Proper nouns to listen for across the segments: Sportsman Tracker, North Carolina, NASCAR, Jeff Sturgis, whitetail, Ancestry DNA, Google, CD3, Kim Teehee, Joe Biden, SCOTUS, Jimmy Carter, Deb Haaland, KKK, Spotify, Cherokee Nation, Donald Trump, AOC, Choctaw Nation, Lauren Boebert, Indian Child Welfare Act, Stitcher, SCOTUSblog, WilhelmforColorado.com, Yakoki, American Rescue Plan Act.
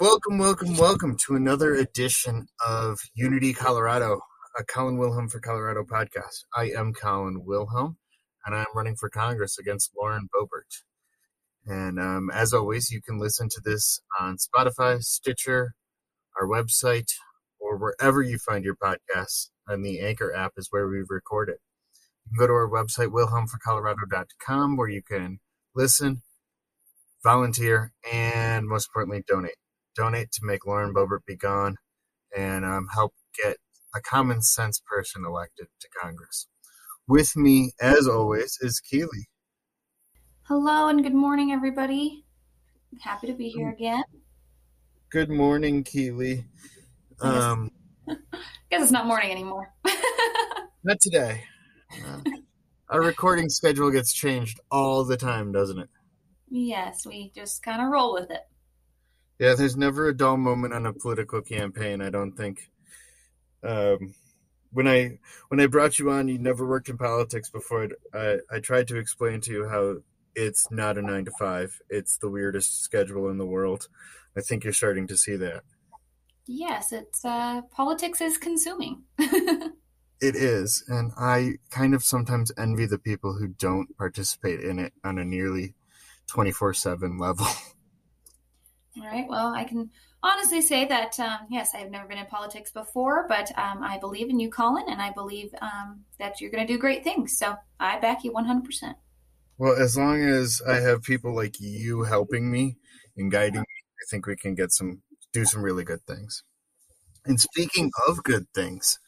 Welcome to another edition of Unity Colorado, a Colin Wilhelm for Colorado podcast. I am Colin Wilhelm, and I'm running for Congress against Lauren Boebert. And as always, you can listen to this on Spotify, Stitcher, our website, or wherever you find your podcasts. And the Anchor app is where we record it. You can go to our website, WilhelmforColorado.com, where you can listen, volunteer, and most importantly, donate. Donate to make Lauren Boebert be gone and help get a common sense person elected to Congress. With me, as always, is Keely. Hello and good morning, everybody. Happy to be here again. Good morning, Keely. I guess it's not morning anymore. Not today. Our recording schedule gets changed all the time, doesn't it? Yes, we just kind of roll with it. Yeah, there's never a dull moment on a political campaign, I don't think. When I brought you on, you never worked in politics before. I tried to explain to you how it's not a 9-to-5. It's the weirdest schedule in the world. I think you're starting to see that. Yes, it's politics is consuming. It is, and I kind of sometimes envy the people who don't participate in it on a nearly 24/7 level. All right. Well, I can honestly say that, yes, I've never been in politics before, but I believe in you, Colin, and I believe that you're going to do great things. So I back you 100%. Well, as long as I have people like you helping me and guiding me, I think we can do some really good things. And speaking of good things,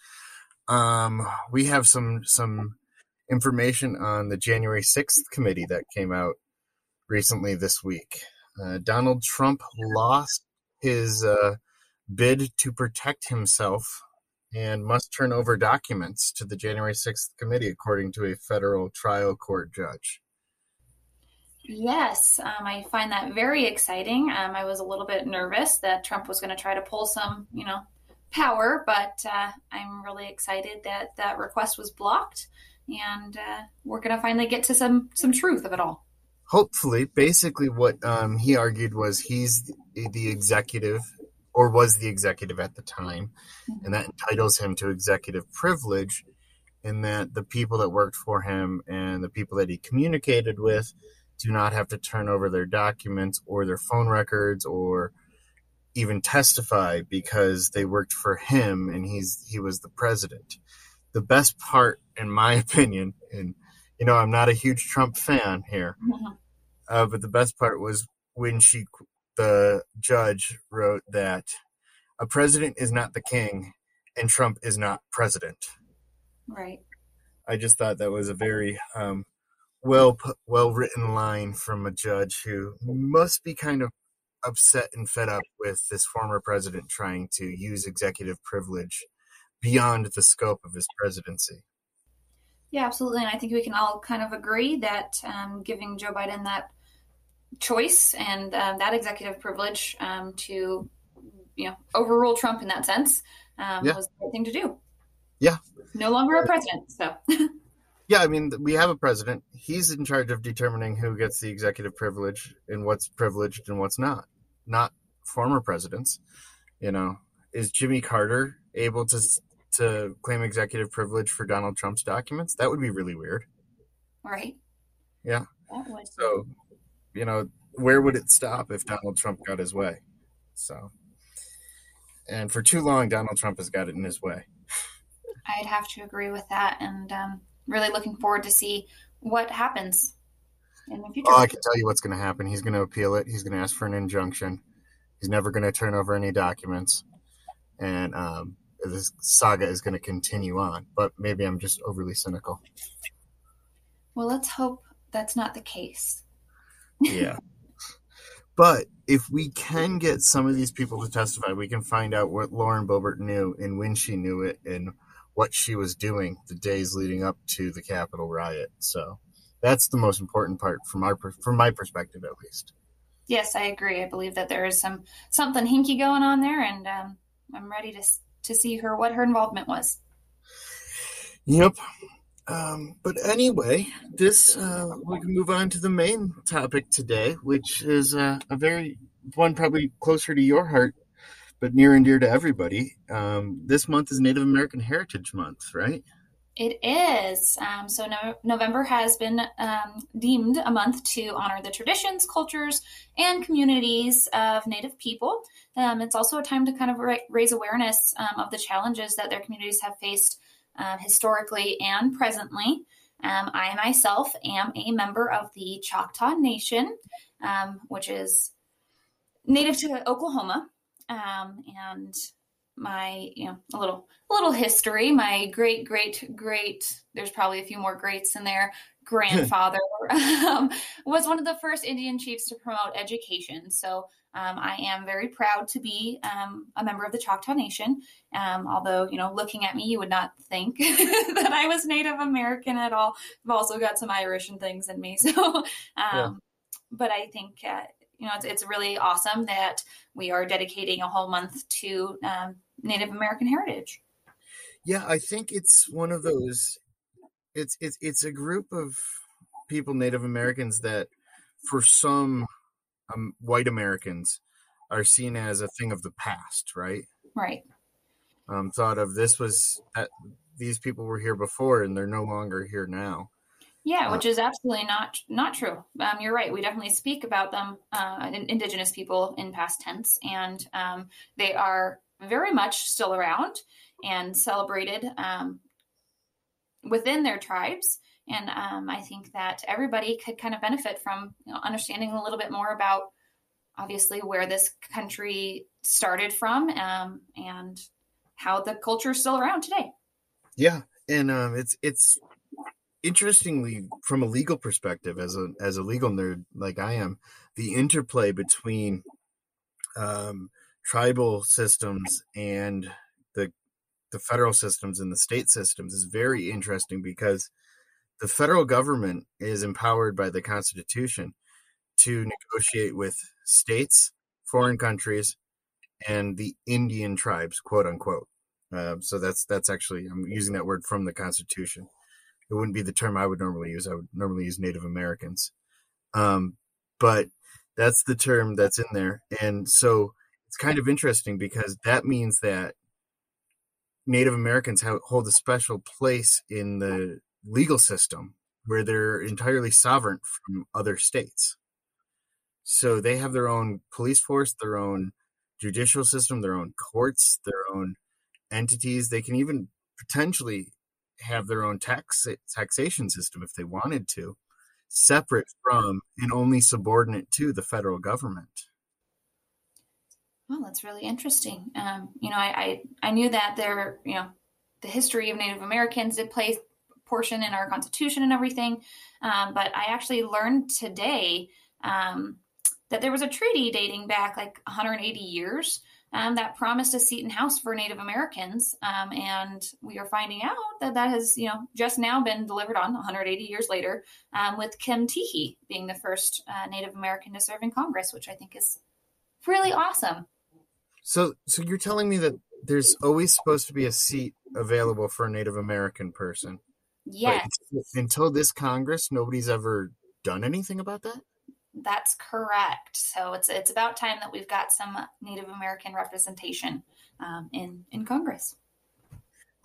we have some information on the January 6th committee that came out recently this week. Donald Trump lost his bid to protect himself and must turn over documents to the January 6th committee, according to a federal trial court judge. Yes, I find that very exciting. I was a little bit nervous that Trump was going to try to pull some, power, but I'm really excited that that request was blocked, and we're going to finally get to some truth of it all. Hopefully, basically what he argued was he's the executive, or was the executive at the time, and that entitles him to executive privilege, and that the people that worked for him and the people that he communicated with do not have to turn over their documents or their phone records or even testify because they worked for him and he was the president. The best part, in my opinion, and I'm not a huge Trump fan here. Mm-hmm. But the best part was when the judge wrote that a president is not the king and Trump is not president. Right. I just thought that was a very well-written line from a judge who must be kind of upset and fed up with this former president trying to use executive privilege beyond the scope of his presidency. Yeah, absolutely. And I think we can all kind of agree that giving Joe Biden that choice and that executive privilege to, overrule Trump in that sense was the right thing to do. Yeah. No longer a president. So. Yeah, we have a president. He's in charge of determining who gets the executive privilege and what's privileged and what's not. Not former presidents. Is Jimmy Carter able to claim executive privilege for Donald Trump's documents? That would be really weird. Right. Yeah. So, where would it stop if Donald Trump got his way? So, and for too long, Donald Trump has got it in his way. I'd have to agree with that. And really looking forward to see what happens in the future. Well, I can tell you what's going to happen. He's going to appeal it. He's going to ask for an injunction. He's never going to turn over any documents. And, this saga is going to continue on, but maybe I'm just overly cynical. Well, let's hope that's not the case. Yeah. But if we can get some of these people to testify, we can find out what Lauren Boebert knew and when she knew it and what she was doing the days leading up to the Capitol riot. So that's the most important part from my perspective, at least. Yes, I agree. I believe that there is something hinky going on there, and I'm ready to see what her involvement was. Yep. But anyway, we can move on to the main topic today, which is a very one probably closer to your heart, but near and dear to everybody. This month is Native American Heritage Month, right? It is. So November has been deemed a month to honor the traditions, cultures, and communities of Native people. It's also a time to kind of raise awareness of the challenges that their communities have faced historically and presently. I myself am a member of the Choctaw Nation, which is native to Oklahoma, and my, a little history, my great, there's probably a few more greats in there, grandfather was one of the first Indian chiefs to promote education. So I am very proud to be a member of the Choctaw Nation. Although, looking at me, you would not think that I was Native American at all. I've also got some Irish and things in me. So, But I think, it's really awesome that we are dedicating a whole month to Native American heritage. Yeah, I think it's one of those, it's a group of people, Native Americans, that for some white Americans are seen as a thing of the past, right? Right. Thought of this was, these people were here before and they're no longer here now. Yeah, which is absolutely not true. You're right. We definitely speak about them, Indigenous people, in past tense, and they are very much still around and celebrated within their tribes. And I think that everybody could kind of benefit from understanding a little bit more about, obviously, where this country started from and how the culture is still around today. Yeah, and it's. Interestingly, from a legal perspective, as a legal nerd like I am, the interplay between tribal systems and the federal systems and the state systems is very interesting, because the federal government is empowered by the Constitution to negotiate with states, foreign countries, and the Indian tribes, quote unquote. So that's actually, I'm using that word from the Constitution. It wouldn't be the term I would normally use. I would normally use Native Americans. But that's the term that's in there. And so it's kind of interesting, because that means that Native Americans hold a special place in the legal system, where they're entirely sovereign from other states. So they have their own police force, their own judicial system, their own courts, their own entities. They can even potentially have their own taxation system if they wanted to, separate from and only subordinate to the federal government. Well, that's really interesting. I knew that there, the history of Native Americans did play a portion in our Constitution and everything. But I actually learned today that there was a treaty dating back like 180 years that promised a seat in House for Native Americans. And we are finding out that has, just now been delivered on 180 years later, with Kim Teehee being the first Native American to serve in Congress, which I think is really awesome. So you're telling me that there's always supposed to be a seat available for a Native American person. Yes. Until this Congress, nobody's ever done anything about that? That's correct. So it's about time that we've got some Native American representation in Congress.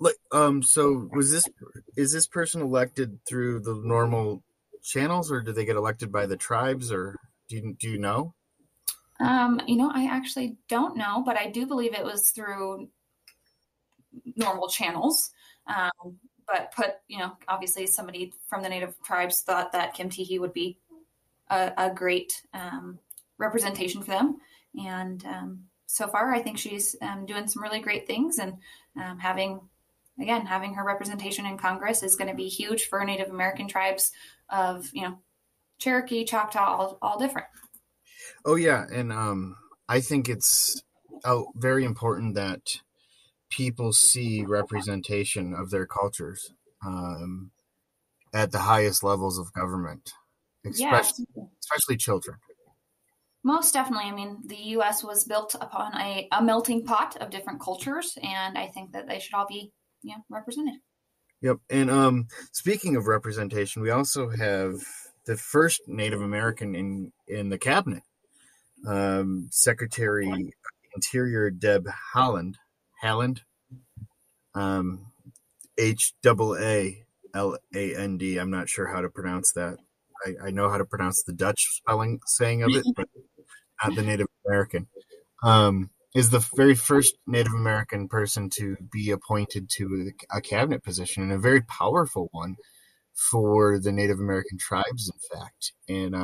So is this person elected through the normal channels, or do they get elected by the tribes, or do you know? I actually don't know, but I do believe it was through normal channels. But obviously somebody from the Native tribes thought that Kim Teehee would be a great representation for them. And so far, I think she's doing some really great things, and having her representation in Congress is going to be huge for Native American tribes of, Cherokee, Choctaw, all different. Oh yeah. And I think it's very important that people see representation of their cultures at the highest levels of government. Especially children. Most definitely. I mean, the U.S. was built upon a melting pot of different cultures, and I think that they should all be represented. Yep. And speaking of representation, we also have the first Native American in the cabinet. Secretary of Interior Deb Haaland, H-A-A-L-A-N-D. I'm not sure how to pronounce that. I know how to pronounce the Dutch saying of it, but not the Native American. Is the very first Native American person to be appointed to a cabinet position, and a very powerful one for the Native American tribes, in fact. And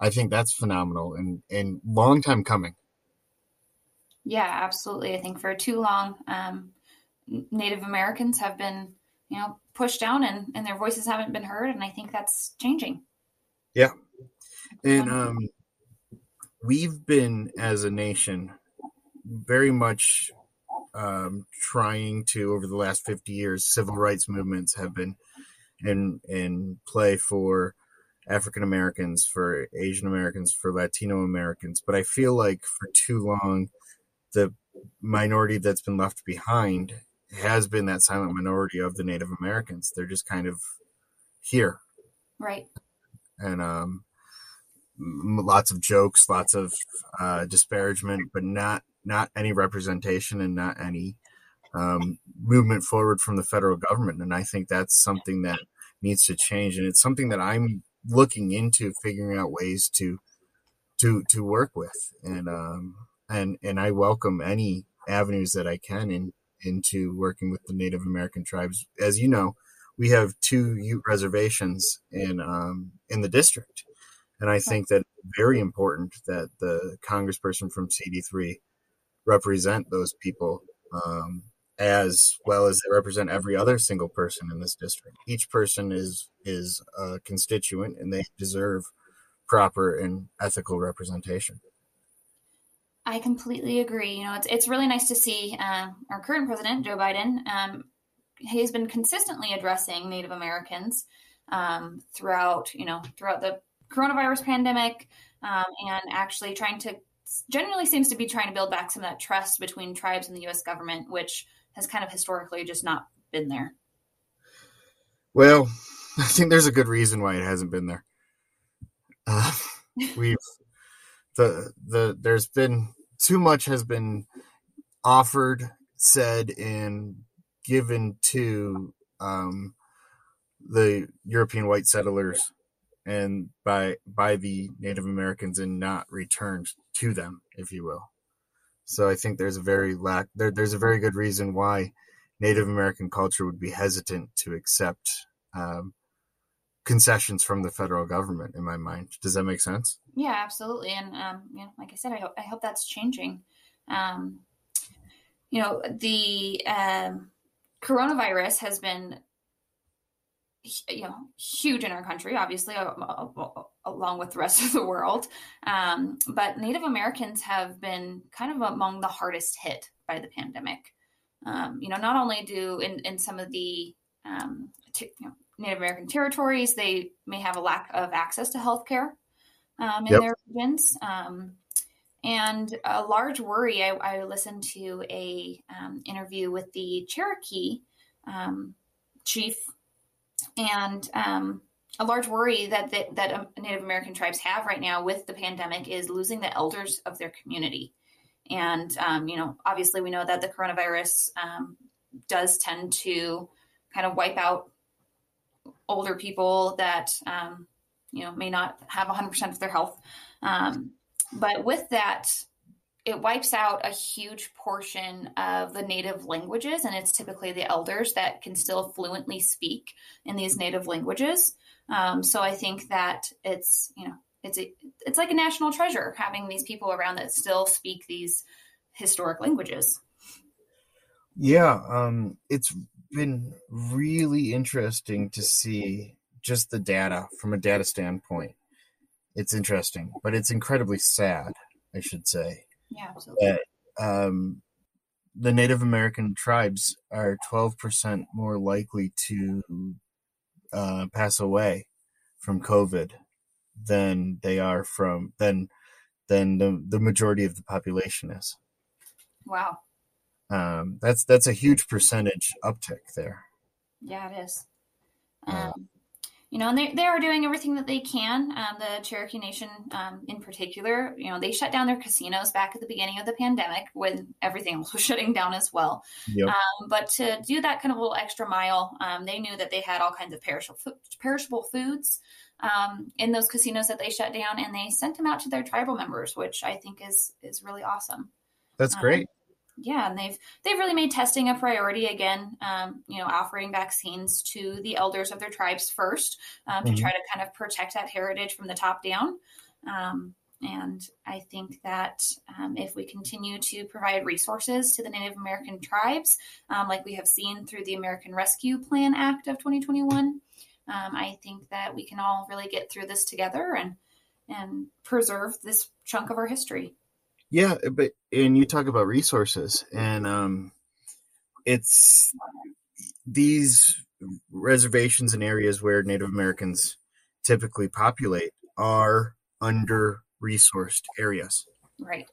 I think that's phenomenal and long time coming. Yeah, absolutely. I think for too long, Native Americans have been, pushed down and their voices haven't been heard. And I think that's changing. Yeah. And we've been, as a nation, very much trying to, over the last 50 years, civil rights movements have been in play for African Americans, for Asian Americans, for Latino Americans. But I feel like for too long, the minority that's been left behind has been that silent minority of the Native Americans. They're just kind of here. Right. And lots of jokes, lots of disparagement, but not any representation and not any movement forward from the federal government. And I think that's something that needs to change. And it's something that I'm looking into figuring out ways to work with. And and I welcome any avenues that I can into working with the Native American tribes. As you know, we have 2 Ute reservations in the district. And I think that it's very important that the congressperson from CD3 represent those people as well as they represent every other single person in this district. Each person is a constituent, and they deserve proper and ethical representation. I completely agree. It's really nice to see our current president, Joe Biden. He's been consistently addressing Native Americans throughout the coronavirus pandemic, and actually generally seems to be trying to build back some of that trust between tribes and the U.S. government, which has kind of historically just not been there. Well, I think there's a good reason why it hasn't been there. There's been too much has been offered, said, and given to the European white settlers and by the Native Americans, and not returned to them, if you will. So I think there's a very good reason why Native American culture would be hesitant to accept concessions from the federal government, in my mind. Does that make sense? Yeah, absolutely. And, like I said, I hope that's changing. The coronavirus has been, huge in our country, obviously, along with the rest of the world. But Native Americans have been kind of among the hardest hit by the pandemic. Not only do in some of the Native American territories, they may have a lack of access to healthcare their regions. And a large worry, I listened to a interview with the Cherokee chief, and a large worry that Native American tribes have right now with the pandemic is losing the elders of their community. And, obviously we know that the coronavirus does tend to kind of wipe out older people that, may not have 100% of their health. But with that, it wipes out a huge portion of the native languages, and it's typically the elders that can still fluently speak in these native languages. So I think that it's like a national treasure having these people around that still speak these historic languages. Yeah, it's been really interesting to see just the data from a data standpoint. It's interesting, but it's incredibly sad, I should say. Yeah, absolutely. That, the Native American tribes are 12% more likely to pass away from COVID than they are than the majority of the population is. Wow. That's a huge percentage uptick there. Yeah, it is. You know, and they are doing everything that they can. The Cherokee Nation in particular, you know, they shut down their casinos back at the beginning of the pandemic when everything was shutting down as well. Yep. But to do that kind of little extra mile, they knew that they had all kinds of perishable foods in those casinos that they shut down, and they sent them out to their tribal members, which I think is really awesome. That's great. Yeah, and they've really made testing a priority again, you know, offering vaccines to the elders of their tribes first to try to kind of protect that heritage from the top down. And I think that if we continue to provide resources to the Native American tribes, like we have seen through the American Rescue Plan Act of 2021, I think that we can all really get through this together and preserve this chunk of our history. Yeah, but and you talk about resources, and it's these reservations and areas where Native Americans typically populate are under-resourced areas. Right.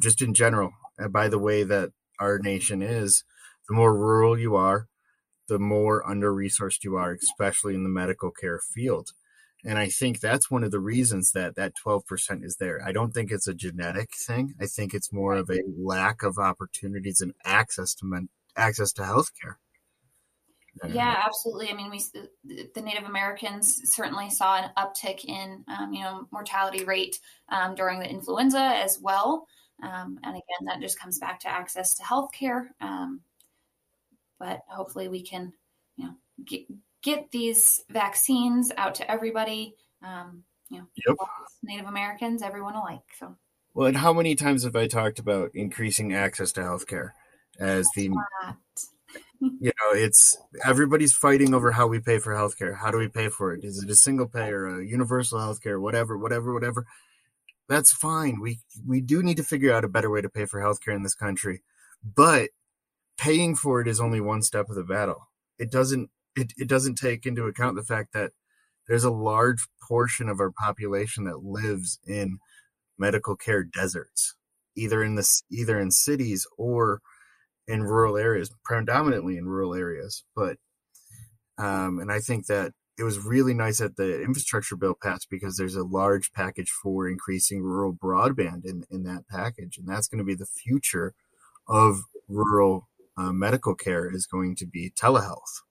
Just in general, by the way that our nation is, the more rural you are, the more under-resourced you are, especially in the medical care field. And I think that's one of the reasons that 12% is there. I don't think it's a genetic thing. I think it's more of a lack of opportunities and access to healthcare. Yeah, absolutely. I mean, the Native Americans certainly saw an uptick in, you know, mortality rate during the influenza as well. And again, that just comes back to access to healthcare. But hopefully, we can, you know, get these vaccines out to everybody, you know, yep. Native Americans, everyone alike. So, well, and how many times have I talked about increasing access to healthcare as the, you know, it's everybody's fighting over how we pay for healthcare. How do we pay for it? Is it a single payer, a universal healthcare, whatever? That's fine. We do need to figure out a better way to pay for healthcare in this country, but paying for it is only one step of the battle. It doesn't take into account the fact that there's a large portion of our population that lives in medical care deserts, either in cities or in rural areas, predominantly in rural areas. But and I think that it was really nice that the infrastructure bill passed, because there's a large package for increasing rural broadband in that package. And that's going to be the future of rural medical care, is going to be telehealth.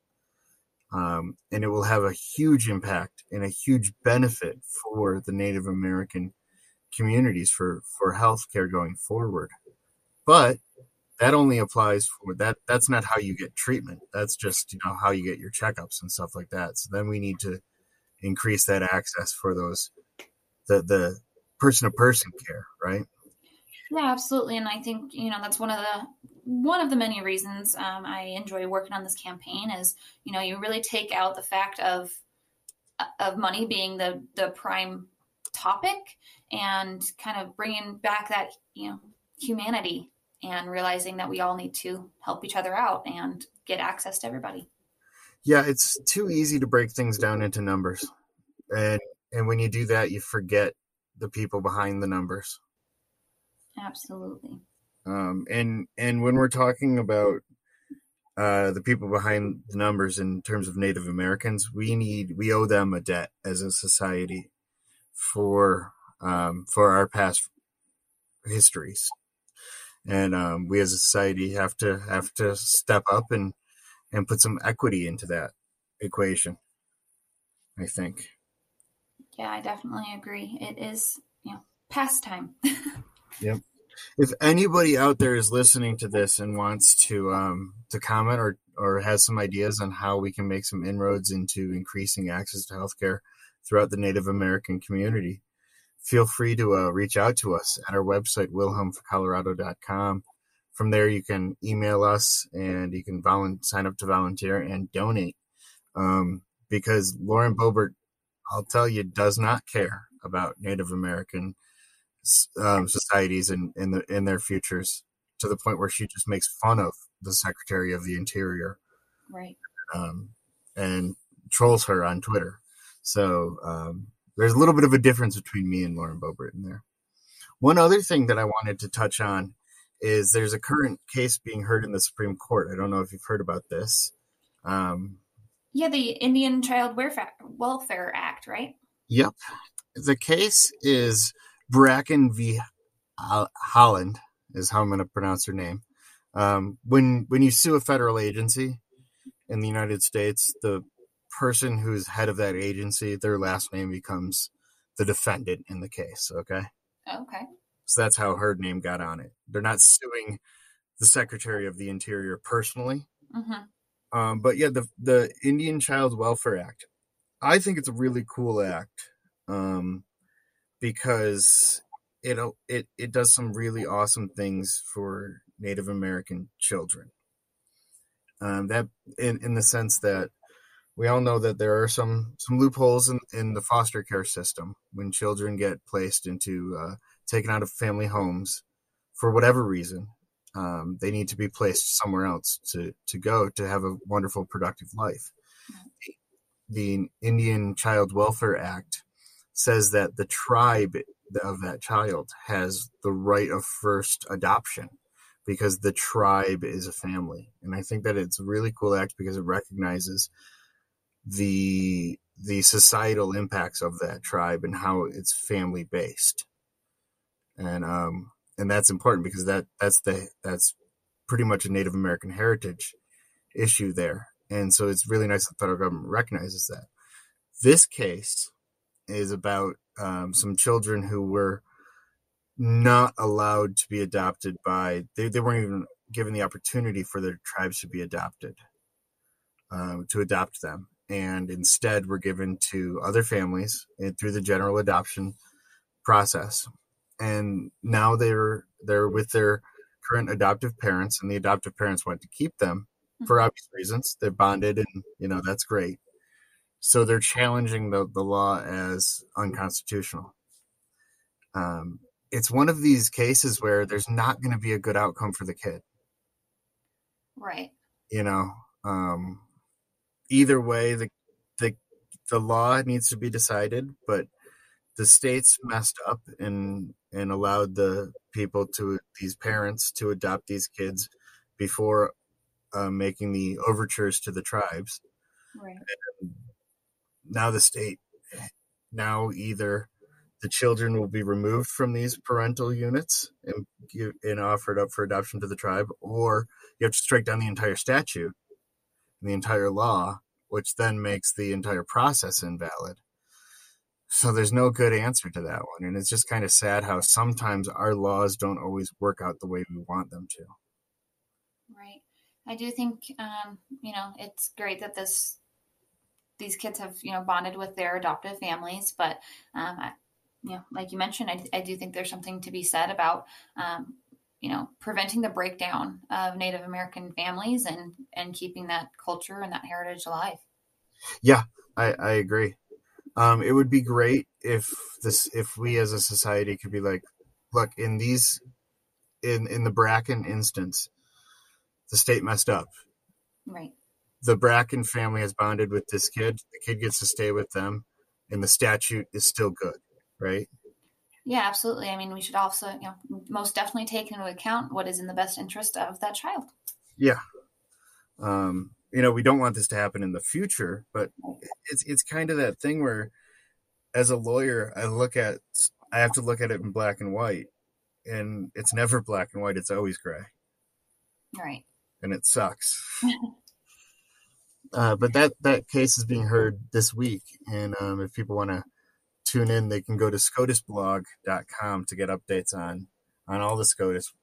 And it will have a huge impact and a huge benefit for the Native American communities for healthcare going forward. But that only applies for that. That's not how you get treatment. That's just, you know, how you get your checkups and stuff like that. So then we need to increase that access for those, the person-to-person care, right? Yeah, absolutely. And I think, you know, that's one of the many reasons I enjoy working on this campaign is, you know, you really take out the fact of money being the prime topic, and kind of bringing back that, you know, humanity and realizing that we all need to help each other out and get access to everybody. Yeah, it's too easy to break things down into numbers. And when you do that, you forget the people behind the numbers. Absolutely. And when we're talking about the people behind the numbers in terms of Native Americans, we owe them a debt as a society for our past histories, and we as a society have to step up and put some equity into that equation, I think. Yeah, I definitely agree. It is, you know, past time. Yep. If anybody out there is listening to this and wants to comment or has some ideas on how we can make some inroads into increasing access to healthcare throughout the Native American community, feel free to reach out to us at our website, WilhelmforColorado.com. From there, you can email us and you can sign up to volunteer and donate, because Lauren Boebert, I'll tell you, does not care about Native American societies and their futures, to the point where she just makes fun of the Secretary of the Interior, right? And trolls her on Twitter. So there's a little bit of a difference between me and Lauren Boebert in there. One other thing that I wanted to touch on is there's a current case being heard in the Supreme Court. I don't know if you've heard about this. Yeah, the Indian Child Welfare Act, right? Yep. The case is Brackeen v. Haaland, is how I'm going to pronounce her name. When you sue a federal agency in the United States, the person who's head of that agency, their last name becomes the defendant in the case, okay? Okay. So that's how her name got on it. They're not suing the Secretary of the Interior personally. Mm-hmm. But yeah, the Indian Child Welfare Act. I think it's a really cool act because it does some really awesome things for Native American children. That in the sense that we all know that there are some loopholes in the foster care system when children get placed into taken out of family homes for whatever reason. They need to be placed somewhere else to go to have a wonderful, productive life. The Indian Child Welfare Act says that the tribe of that child has the right of first adoption because the tribe is a family. And I think that it's a really cool act because it recognizes the societal impacts of that tribe and how it's family based. And that's important because that's pretty much a Native American heritage issue there. And so it's really nice that the federal government recognizes that. This case is about some children who were not allowed to be adopted by, they weren't even given the opportunity for their tribes to be adopted, to adopt them. And instead were given to other families through the general adoption process. And now they're with their current adoptive parents, and the adoptive parents want to keep them for obvious reasons. They're bonded, and that's great. So they're challenging the law as unconstitutional. It's one of these cases where there's not going to be a good outcome for the kid, right? Either way, the law needs to be decided, but the states messed up and allowed these parents to adopt these kids before making the overtures to the tribes. Right. And now either the children will be removed from these parental units and offered up for adoption to the tribe, or you have to strike down the entire statute, the entire law, which then makes the entire process invalid. So there's no good answer to that one. And it's just kind of sad how sometimes our laws don't always work out the way we want them to. Right. I do think, it's great that these kids have, bonded with their adoptive families. But, like you mentioned, I do think there's something to be said about, preventing the breakdown of Native American families and keeping that culture and that heritage alive. Yeah, I agree. It would be great if we as a society could be like, look, in the Brackeen instance, the state messed up. Right. The Brackeen family has bonded with this kid. The kid gets to stay with them, and the statute is still good, right? Yeah, absolutely. I mean, we should also, most definitely take into account what is in the best interest of that child. Yeah. We don't want this to happen in the future, but it's kind of that thing where, as a lawyer, I have to look at it in black and white, and it's never black and white. It's always gray. Right. And it sucks. But that case is being heard this week. And if people want to tune in, they can go to SCOTUSblog.com to get updates on all the SCOTUS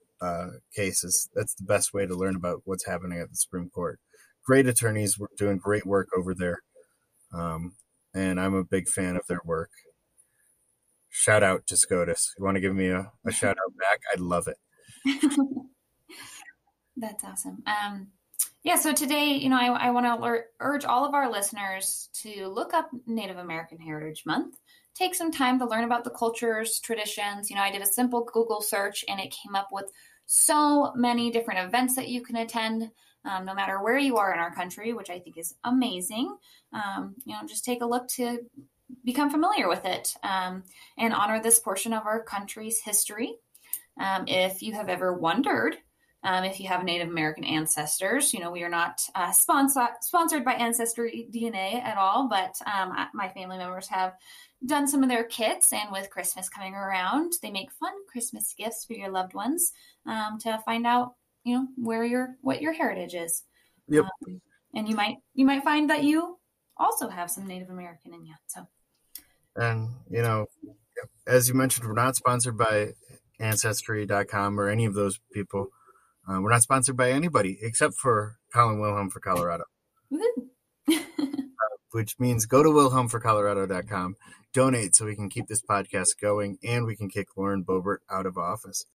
cases. That's the best way to learn about what's happening at the Supreme Court. Great attorneys were doing great work over there. And I'm a big fan of their work. Shout out to SCOTUS. You want to give me a shout out back? I'd love it. That's awesome. Yeah, so today, I want to urge all of our listeners to look up Native American Heritage Month. Take some time to learn about the cultures, traditions. I did a simple Google search, and it came up with so many different events that you can attend, no matter where you are in our country, which I think is amazing. Just take a look to become familiar with it, and honor this portion of our country's history. If you have ever wondered If you have Native American ancestors, you know, we are not sponsored by Ancestry DNA at all, but my family members have done some of their kits, and with Christmas coming around, they make fun Christmas gifts for your loved ones to find out, you know, what your heritage is. Yep. And you might find that you also have some Native American in you. So, and you know, as you mentioned, we're not sponsored by Ancestry.com or any of those people. We're not sponsored by anybody except for Colin Wilhelm for Colorado, which means go to WilhelmforColorado.com, donate so we can keep this podcast going and we can kick Lauren Boebert out of office.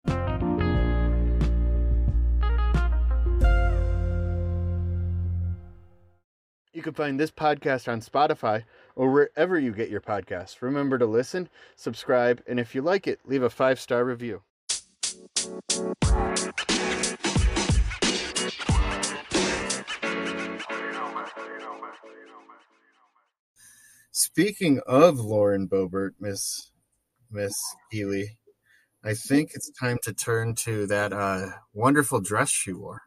You can find this podcast on Spotify or wherever you get your podcasts. Remember to listen, subscribe, and if you like it, leave a 5-star review. Speaking of Lauren Boebert, Miss Teehee, I think it's time to turn to that wonderful dress she wore.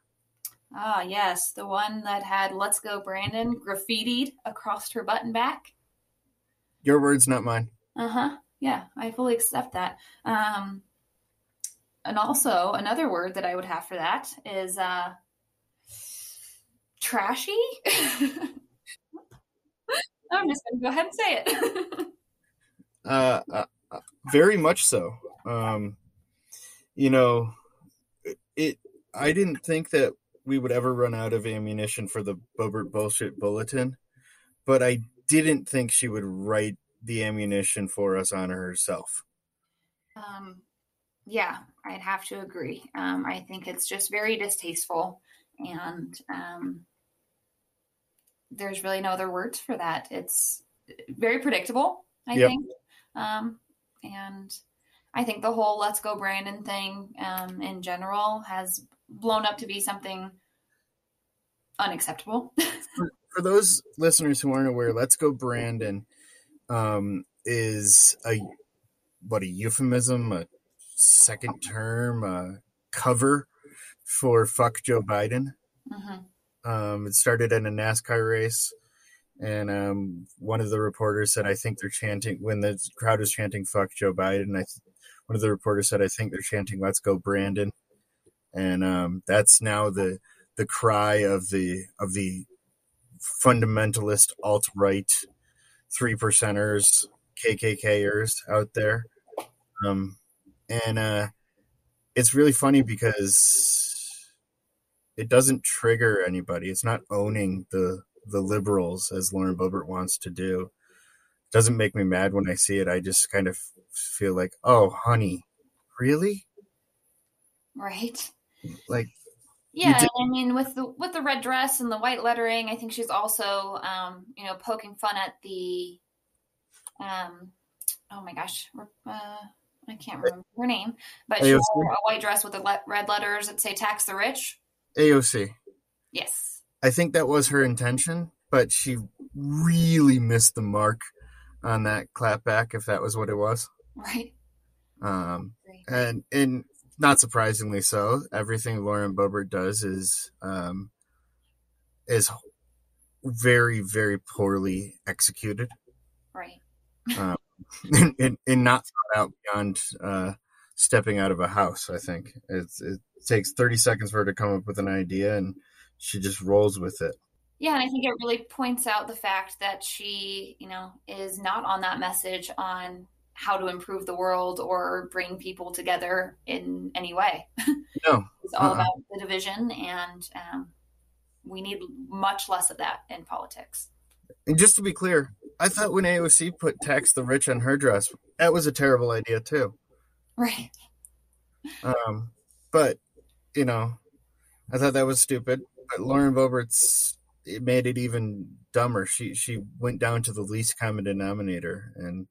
Ah, yes, the one that had "Let's Go Brandon" graffitied across her button back. Your words, not mine. Yeah, I fully accept that. And also another word that I would have for that is trashy. I'm just going to go ahead and say it. Very much so. You know, I didn't think that we would ever run out of ammunition for the Boebert Bullshit Bulletin, but I didn't think she would write the ammunition for us on herself. Yeah, I'd have to agree. I think it's just very distasteful, and there's really no other words for that. It's very predictable, I think. And I think the whole "Let's Go Brandon" thing in general has blown up to be something unacceptable. For those listeners who aren't aware, "Let's Go Brandon" is a euphemism, a second term, a cover for "fuck Joe Biden." Mm-hmm. It started in a NASCAR race, and one of the reporters said, I think they're chanting, when the crowd was chanting "fuck Joe Biden," one of the reporters said, I think they're chanting "Let's Go Brandon." And that's now the cry of the fundamentalist alt-right 3%ers, KKKers out there. It's really funny because it doesn't trigger anybody. It's not owning the liberals as Lauren Boebert wants to do. It doesn't make me mad when I see it. I just kind of feel like, oh, honey, really? Right. Like, yeah. I mean, with the red dress and the white lettering, I think she's also, you know, poking fun at the, oh my gosh, I can't remember her name, but she wore a white dress with the red letters that say "Tax the Rich." AOC. Yes. I think that was her intention, but she really missed the mark on that clapback, if that was what it was. Right. And not surprisingly so, everything Lauren Boebert does is very, very poorly executed. Right. and not thought out beyond stepping out of a house, I think. It takes 30 seconds for her to come up with an idea, and she just rolls with it. Yeah, and I think it really points out the fact that she, you know, is not on that message on how to improve the world or bring people together in any way. No. It's all about the division, and we need much less of that in politics. And just to be clear, I thought when AOC put "Tax the Rich" on her dress, that was a terrible idea too. Right. But, you know, I thought that was stupid. But Lauren Boebert's, it made it even dumber. She went down to the least common denominator. And,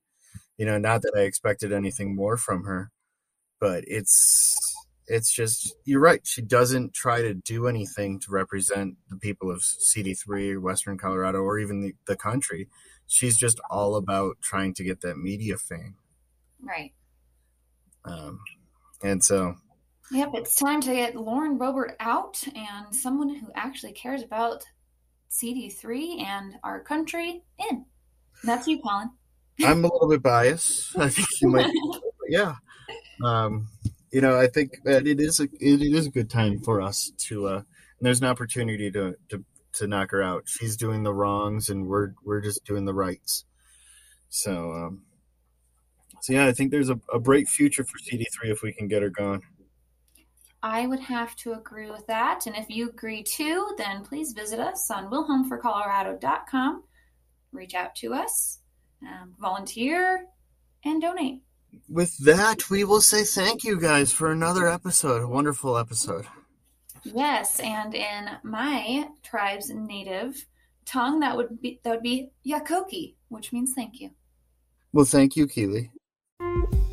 you know, not that I expected anything more from her, but it's just, you're right. She doesn't try to do anything to represent the people of CD3 or Western Colorado or even the country. She's just all about trying to get that media fame. Right. And so Yep, it's time to get Lauren Boebert out, and someone who actually cares about CD3 and our country in. And that's you, Colin. I'm a little bit biased. I think you might be, yeah. You know, I think that it is a good time for us to and there's an opportunity to knock her out. She's doing the wrongs and we're just doing the rights. So so yeah, I think there's a bright future for CD3 if we can get her gone. I would have to agree with that. And if you agree too, then please visit us on WilhelmforColorado.com. Reach out to us, volunteer, and donate. With that, we will say thank you guys for another episode, a wonderful episode. Yes, and in my tribe's native tongue, that would be Yakoki, which means thank you. Well, thank you, Keely.